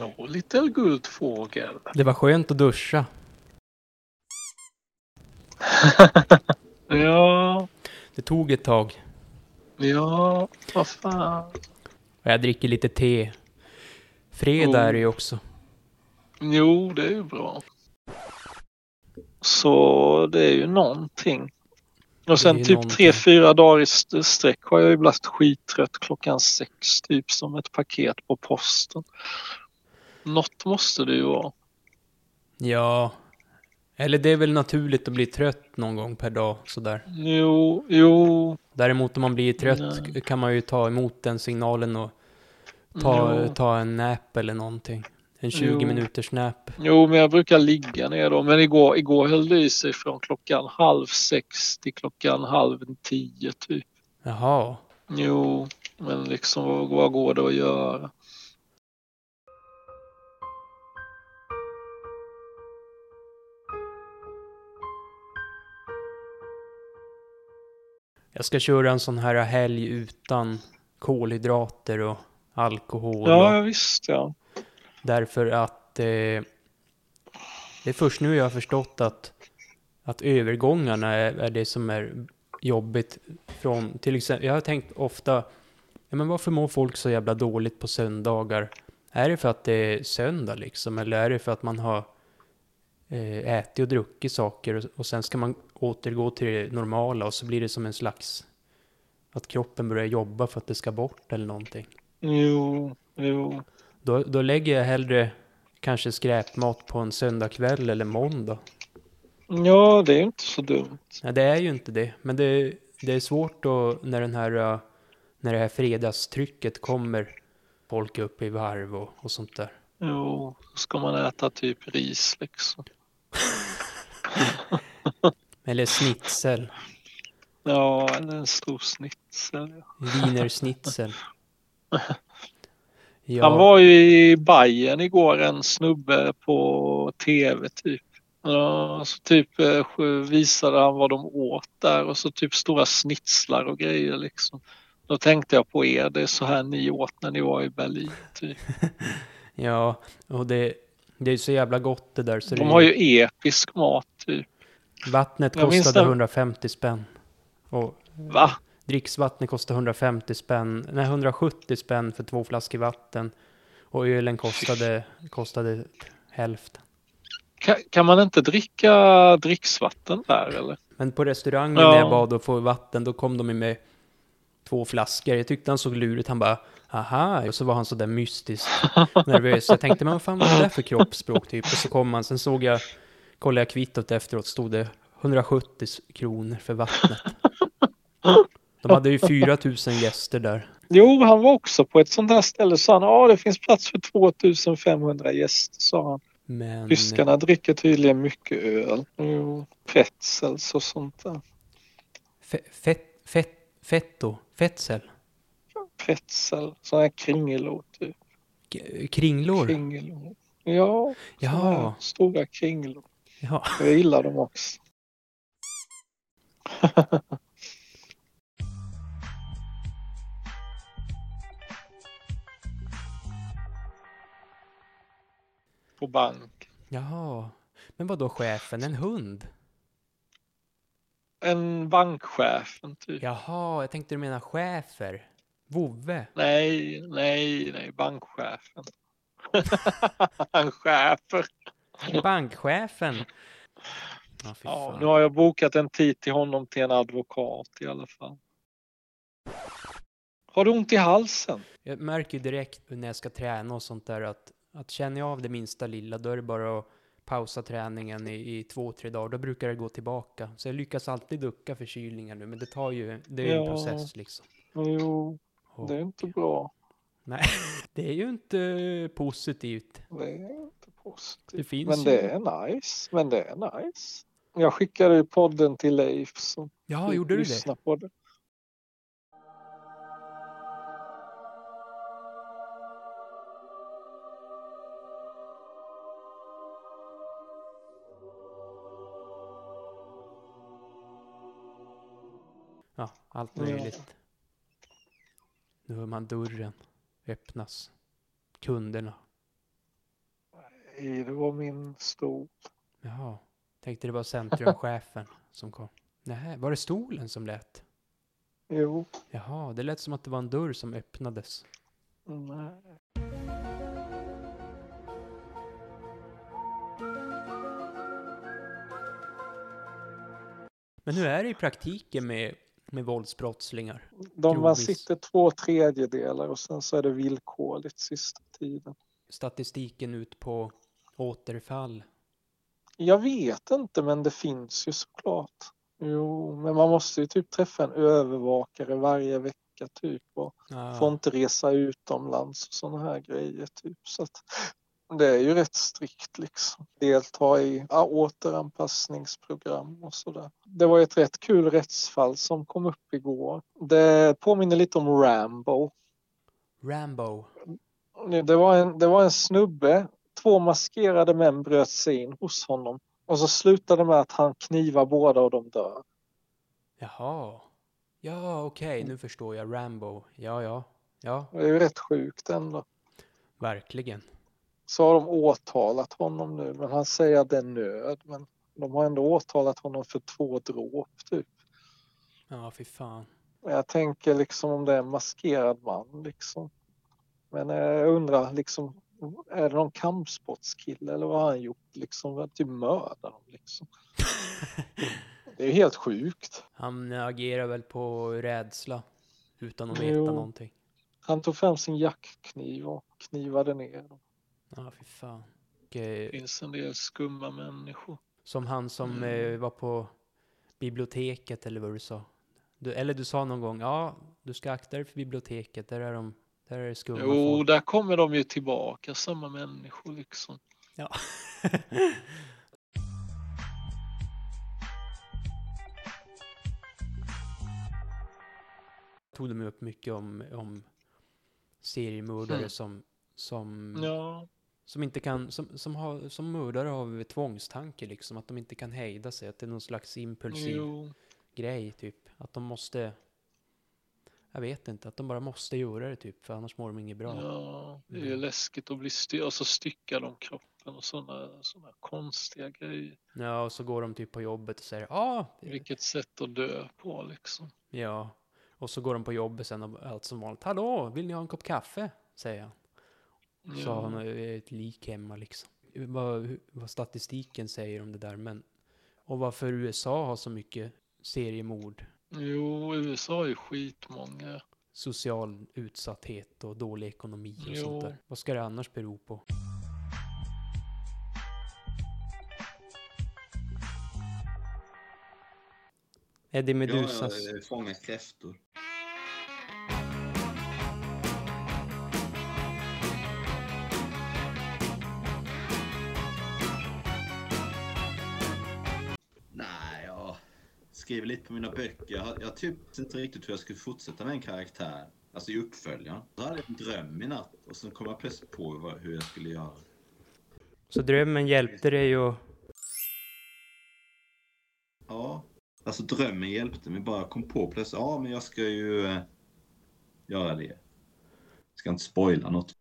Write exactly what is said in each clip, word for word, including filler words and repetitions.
hallå, little guldfågel. Det var skönt att duscha. Ja. Det tog ett tag. Ja, vad fan. Jag dricker lite te. Fredag är det ju också. Jo, det är ju bra. Så det är ju någonting. Och sen typ tre, fyra dagar i sträck har jag ju blivit skittrött klockan sex. Typ som ett paket på posten. Något måste det ju vara. Ja. Eller det är väl naturligt att bli trött någon gång per dag sådär. Jo, jo. Däremot om man blir trött Nej. kan man ju ta emot den signalen och ta, ta en nap eller någonting. En tjugo minuters nap. Jo, men jag brukar ligga ner då. Men igår, igår höll det i sig från klockan halv sex till klockan halv tio typ. Jaha. Jo, men liksom vad, vad går det att göra? Jag ska köra en sån här helg utan kolhydrater och alkohol. Ja, och... visst ja. Därför att eh, det är först nu jag har förstått att, att övergångarna är, är det som är jobbigt. Från, till exempel, jag har tänkt ofta, ja, men varför mår folk så jävla dåligt på söndagar? Är det för att det är söndag liksom? Eller är det för att man har eh, ätit och druckit saker och, och sen ska man återgå till det normala och så blir det som en slags att kroppen börjar jobba för att det ska bort eller någonting? Jo, jo. Då, då lägger jag hellre kanske skräpmat på en söndagkväll eller måndag. Ja, det är inte så dumt. Nej, det är ju inte det. Men det, det är svårt då när, den här, när det här fredagstrycket kommer. Folk upp i varv och, och sånt där. Jo, då ska man äta typ ris liksom. Eller snitsel. Ja, eller en stor snitsel. Ja. Wienersnitsel. Ja. Han var ju i Bayern igår, en snubbe på tv typ. Ja, så typ visade han vad de åt där och så typ stora snitslar och grejer liksom. Då tänkte jag på er, det är så här ni åt när ni var i Berlin typ. Ja, och det, det är så jävla gott det där. Så de det... har ju episk mat typ. Vattnet jag kostade den... hundrafemtio spänn. Och... va? Dricksvattnet kostar hundrafemtio spänn, nej hundrasjuttio spänn för två flaskor vatten. Och ölen kostade, kostade hälften. Kan, kan man inte dricka dricksvatten där eller? Men på restaurangen ja. när jag bad och få vatten, då kom de med två flaskor. Jag tyckte han såg lurigt, han bara, aha. Och så var han så där mystiskt nervös. Jag tänkte, men vad fan var det där för kroppsspråk typ? Och så kom han, sen såg jag, kollade jag kvittot efteråt, stod det hundrasjuttio kronor för vattnet. De hade ju fyra tusen gäster där. Jo, han var också på ett sånt här ställe. Sa han, ja det finns plats för två tusen fem hundra gäster, sa han. Men... tyskarna dricker tydligen mycket öl. Jo, pretzels och sånt där. Fe- fet, fet, fetto? Fetzel? Ja, pretzel. Sådana här kringelor typ. K- kringlor? Kringelor. Ja, ja. Stora kringlor. Ja. Jag gillar dem också. På bank. Jaha. Men vadå chefen? En hund? En bankchefen typ. Jaha, jag tänkte du menar chefer. Vovve. Nej, nej, nej. Bankchefen. Han chefer. Bankchefen. Oh, ja, nu har jag bokat en tid till honom till en advokat i alla fall. Har du ont i halsen? Jag märker ju direkt när jag ska träna och sånt där att Att känner jag av det minsta lilla, då är det bara att pausa träningen i, i två, tre dagar. Då brukar det gå tillbaka. Så jag lyckas alltid ducka förkylningar nu. Men det tar ju, det är ju ja. en process liksom. Jo, och, det är inte bra. Nej, det är ju inte positivt. Det är inte positivt. Det finns men det ju. är nice. Men det är nice. Jag skickade ju podden till Leif. Så ja, du, gjorde du lyssna det? på det. Ja, allt möjligt. Ja. Nu hör man dörren öppnas. Kunderna. Nej, det var min stol. Jaha, tänkte det var centrumchefen som kom. Nej, var det stolen som lät? Jo. Jaha, det lät som att det var en dörr som öppnades. Nej. Men hur är det i praktiken med, med våldsbrottslingar? De man sitter två tredjedelar och sen så är det villkorligt sista tiden. Statistiken ut på återfall? Jag vet inte, men det finns ju såklart. Jo, men man måste ju typ träffa en övervakare varje vecka typ och ah. får inte resa utomlands och sådana här grejer typ. Så att det är ju rätt strikt liksom. Delta i ja, återanpassningsprogram och sådär. Det var ett rätt kul rättsfall som kom upp igår. Det påminner lite om Rambo. Rambo? Det var en, det var en snubbe. Två maskerade män bröt sig in hos honom. Och så slutade med att han knivar båda och de dör. Jaha. Ja, okej. Okay. Nu förstår jag. Rambo. Ja, ja. ja. Det är ju rätt sjukt ändå. Verkligen. Så har de åtalat honom nu. Men han säger att det är nöd. Men de har ändå åtalat honom för två dråp typ. Ja, fy fan. Jag tänker liksom om det är en maskerad man liksom. Men jag undrar liksom. Är det någon kampsportskille eller vad har han gjort liksom? Typ mördar dem liksom. Det är ju helt sjukt. Han agerar väl på rädsla utan att veta någonting. Han tog fram sin jackkniv och knivade ner dem. Ja, ah, fy fan. Det finns en del skumma människor. Som han som mm. var på biblioteket eller vad du sa. Du, eller du sa någon gång, ja du ska akta dig för biblioteket, där är de. Där är skumma jo, folk. Där kommer de ju tillbaka, samma människor liksom. Ja. Tog de upp mycket om, om seriemördare mm. som, som, ja. som inte kan, som, som, har, som mördare har tvångstanke liksom, att de inte kan hejda sig, att det är någon slags impulsiv jo. grej typ, att de måste. Jag vet inte, att de bara måste göra det typ, för annars mår de inget bra. Ja, det är ju läskigt att bli styr, och så styckar de kroppen och sådana såna konstiga grejer. Ja, och så går de typ på jobbet och säger, ja. Ah, vilket sätt att dö på liksom. Ja, och så går de på jobbet sen och allt som vanligt. Hallå, vill ni ha en kopp kaffe? Säger han. Och så ja. har han ett lik hemma liksom. Vad, vad statistiken säger om det där, men. Och varför U S A har så mycket seriemord. Jo, U S A är ju skitmånga. Social utsatthet och dålig ekonomi och jo. sånt där. Vad ska det annars bero på? Eddie Medusas. Ja, jag fångar kräftor. Skriver lite på mina böcker. Jag, jag tyckte inte riktigt hur jag skulle fortsätta med en karaktär. Alltså i uppföljaren. Så hade jag en dröm i natt. Och sen kom jag plötsligt på vad, hur jag skulle göra. Så drömmen hjälpte dig att... Ja. Alltså drömmen hjälpte mig. Bara kom på plötsligt. Ja, men jag ska ju eh, göra det. Jag ska inte spoila något.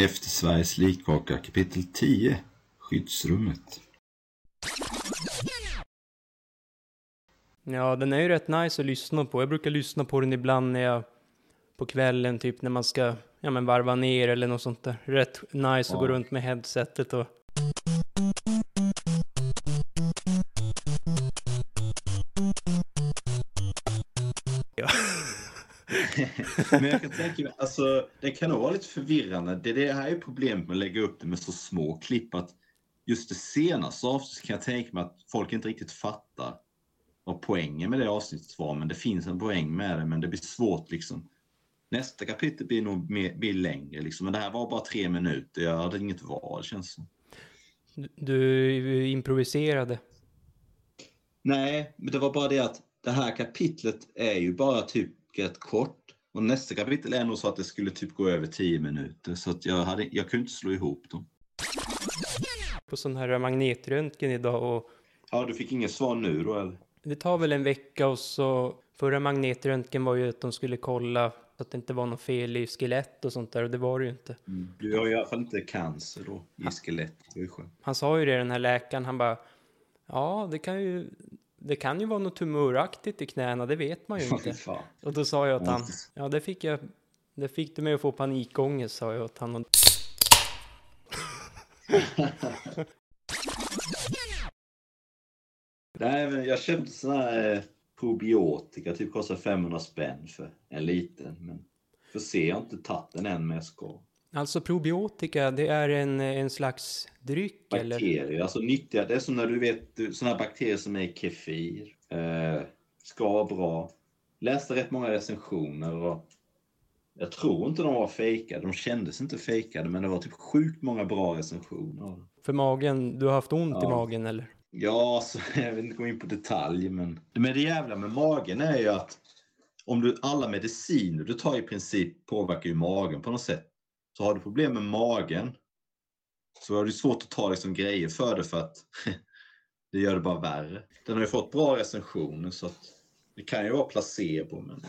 Efter Sveriges likvaka, kapitel tio, Skyddsrummet. Ja, den är ju rätt nice att lyssna på. Jag brukar lyssna på den ibland när jag, på kvällen, typ när man ska ja, men varva ner eller något sånt där. Rätt nice ja. att gå runt med headsetet och... Men jag kan tänka mig, alltså det kan nog vara lite förvirrande. Det, det här är problemet med att lägga upp det med så små klipp, att just det senaste avsnittet kan jag tänka mig att folk inte riktigt fattar vad poängen med det avsnittet var, men det finns en poäng med det, men det blir svårt liksom. Nästa kapitel blir nog mer, blir längre liksom, men det här var bara tre minuter, jag hade inget val känns som. Du, du improviserade? Nej, men det var bara det att det här kapitlet är ju bara typ rätt kort. Och nästa kapitel är nog så att det skulle typ gå över tio minuter. Så att jag, hade, jag kunde inte slå ihop dem. På sån här magnetröntgen idag och... Ja, du fick ingen svar nu då eller? det tar väl en vecka och så... Förra magnetröntgen var ju att de skulle kolla så att det inte var något fel i skelett och sånt där. Och det var det ju inte. Mm. Du har ju i alla fall inte cancer då i han, skelett. Han sa ju det, den här läkaren. Han bara, ja det kan ju... Det kan ju vara något tumoraktigt i knäna, det vet man ju inte. Och då sa jag att han... Ja, det fick jag... Det fick du mig att få panikångest, sa jag att han... Nej, men jag köpte sådana här probiotika, typ kostar femhundra spänn för en liten. Men för se, jag har inte tagit den än, men jag ska. Alltså probiotika, det är en, en slags dryck bakterier, eller? Bakterier, alltså nyttiga. Det är som när du vet, sådana här bakterier som är kefir, eh, ska vara bra. Läste rätt många recensioner och jag tror inte de var fejkade, de kändes inte fejkade, men det var typ sjukt många bra recensioner. För magen, du har haft ont ja. i magen eller? Ja, så jag vill inte gå in på detalj, men... Men det jävla med magen är ju att om du, alla mediciner du tar i princip påverkar ju magen på något sätt. Så har du problem med magen så är det svårt att ta liksom grejer för det, för att det gör det bara värre. Den har ju fått bra recensioner så att det kan ju vara placebo. Men...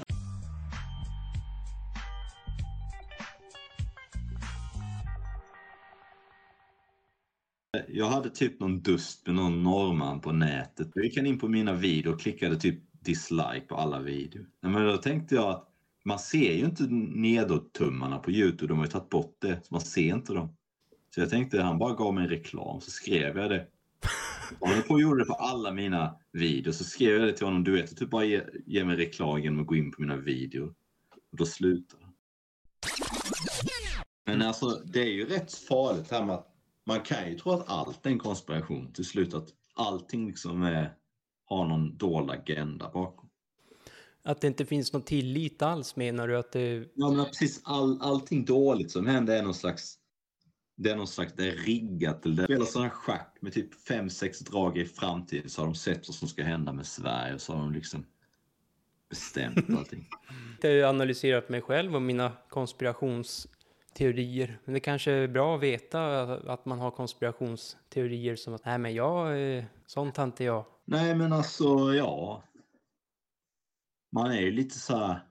Jag hade typ någon dust med någon norrman på nätet. Jag gick in på mina videor och klickade typ dislike på alla videor. Men då tänkte jag att man ser ju inte nedåt-tummarna på YouTube. De har ju tagit bort det, så man ser inte dem. Så jag tänkte att han bara gav mig en reklam, så skrev jag det. Och jag gjorde det på alla mina videor. Så skrev jag det till honom, du vet, typ bara ge, ge mig reklam genom att gå in på mina videor. Och då slutade han. Men alltså, det är ju rätt farligt här med att man kan ju tro att allt är en konspiration till slut, att allting liksom är, har någon dold agenda bakom. Att det inte finns någon tillit alls, menar du? Att det... Ja, men precis. All, allting dåligt som händer är någon slags... Det är någon slags... Det är riggat. Eller det spelar sån här schack med typ fem, sex drag i framtiden, så har de sett vad som ska hända med Sverige, så har de liksom bestämt allting. Jag har ju analyserat mig själv och mina konspirations... teorier. Men det kanske är bra att veta att man har konspirationsteorier som att, nej men jag, sånt har inte jag. Nej men alltså, ja. Man är ju lite så här,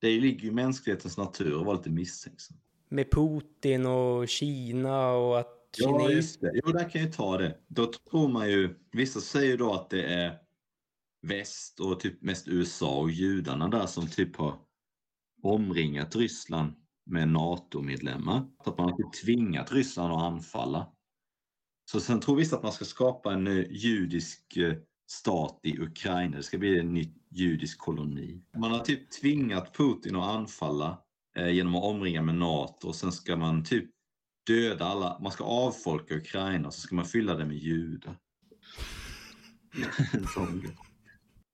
det ligger ju i mänsklighetens natur att vara lite misstänksam. Med Putin och Kina och att Kines... Ja just det, jo där kan jag ju ta det. Då tror man ju, vissa säger då att det är väst och typ mest U S A och judarna där som typ har omringat Ryssland med NATO-medlemmar. Att man har tvingat Ryssland att anfalla. Så sen tror vi att man ska skapa en judisk stat i Ukraina. Det ska bli en ny judisk koloni. Man har typ tvingat Putin att anfalla eh, genom att omringa med NATO. Och sen ska man typ döda alla. Man ska avfolka Ukraina och så ska man fylla det med judar.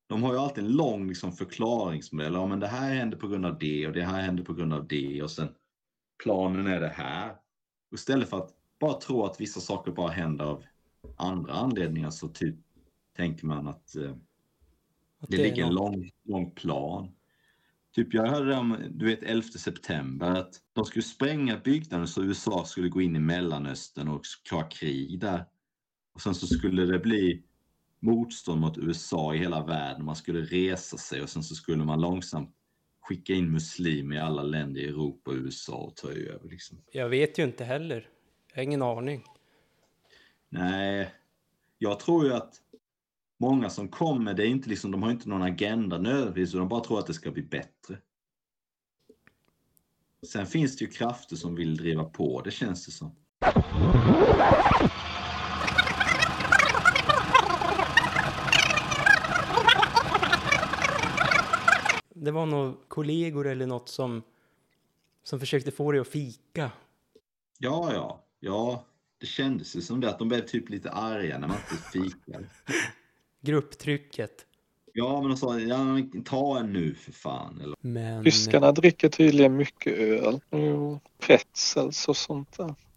De har ju alltid en lång liksom, förklaringsmodell. Ja, men det här händer på grund av det och det här händer på grund av det. Och sen planen är det här. Och istället för att bara tro att vissa saker bara händer av andra anledningar, så typ tänker man att, eh, att det, det ligger en lång, lång plan. Typ jag hörde om, du vet, elfte september att de skulle spränga byggnaden så U S A skulle gå in i Mellanöstern och ha krig där. Och sen så skulle det bli motstånd mot U S A i hela världen. Man skulle resa sig och sen så skulle man långsamt skicka in muslimer i alla länder i Europa och U S A och ta över liksom. Jag vet ju inte heller. Jag har ingen aning. Nej. Jag tror ju att många som kommer, det är inte liksom, de har inte någon agenda nödvändigtvis, de bara tror att det ska bli bättre. Sen finns det ju krafter som vill driva på, det känns det som. Det var några kollegor eller något som, som försökte få dig att fika. Ja, ja. Ja, det kändes ju som det. Att de blev typ lite arga när man inte fikade. Grupptrycket. Ja, men de sa, ja, ta en nu för fan. Eller... Men... Tyskarna dricker tydligen mycket öl. Och pretzels och sånt där.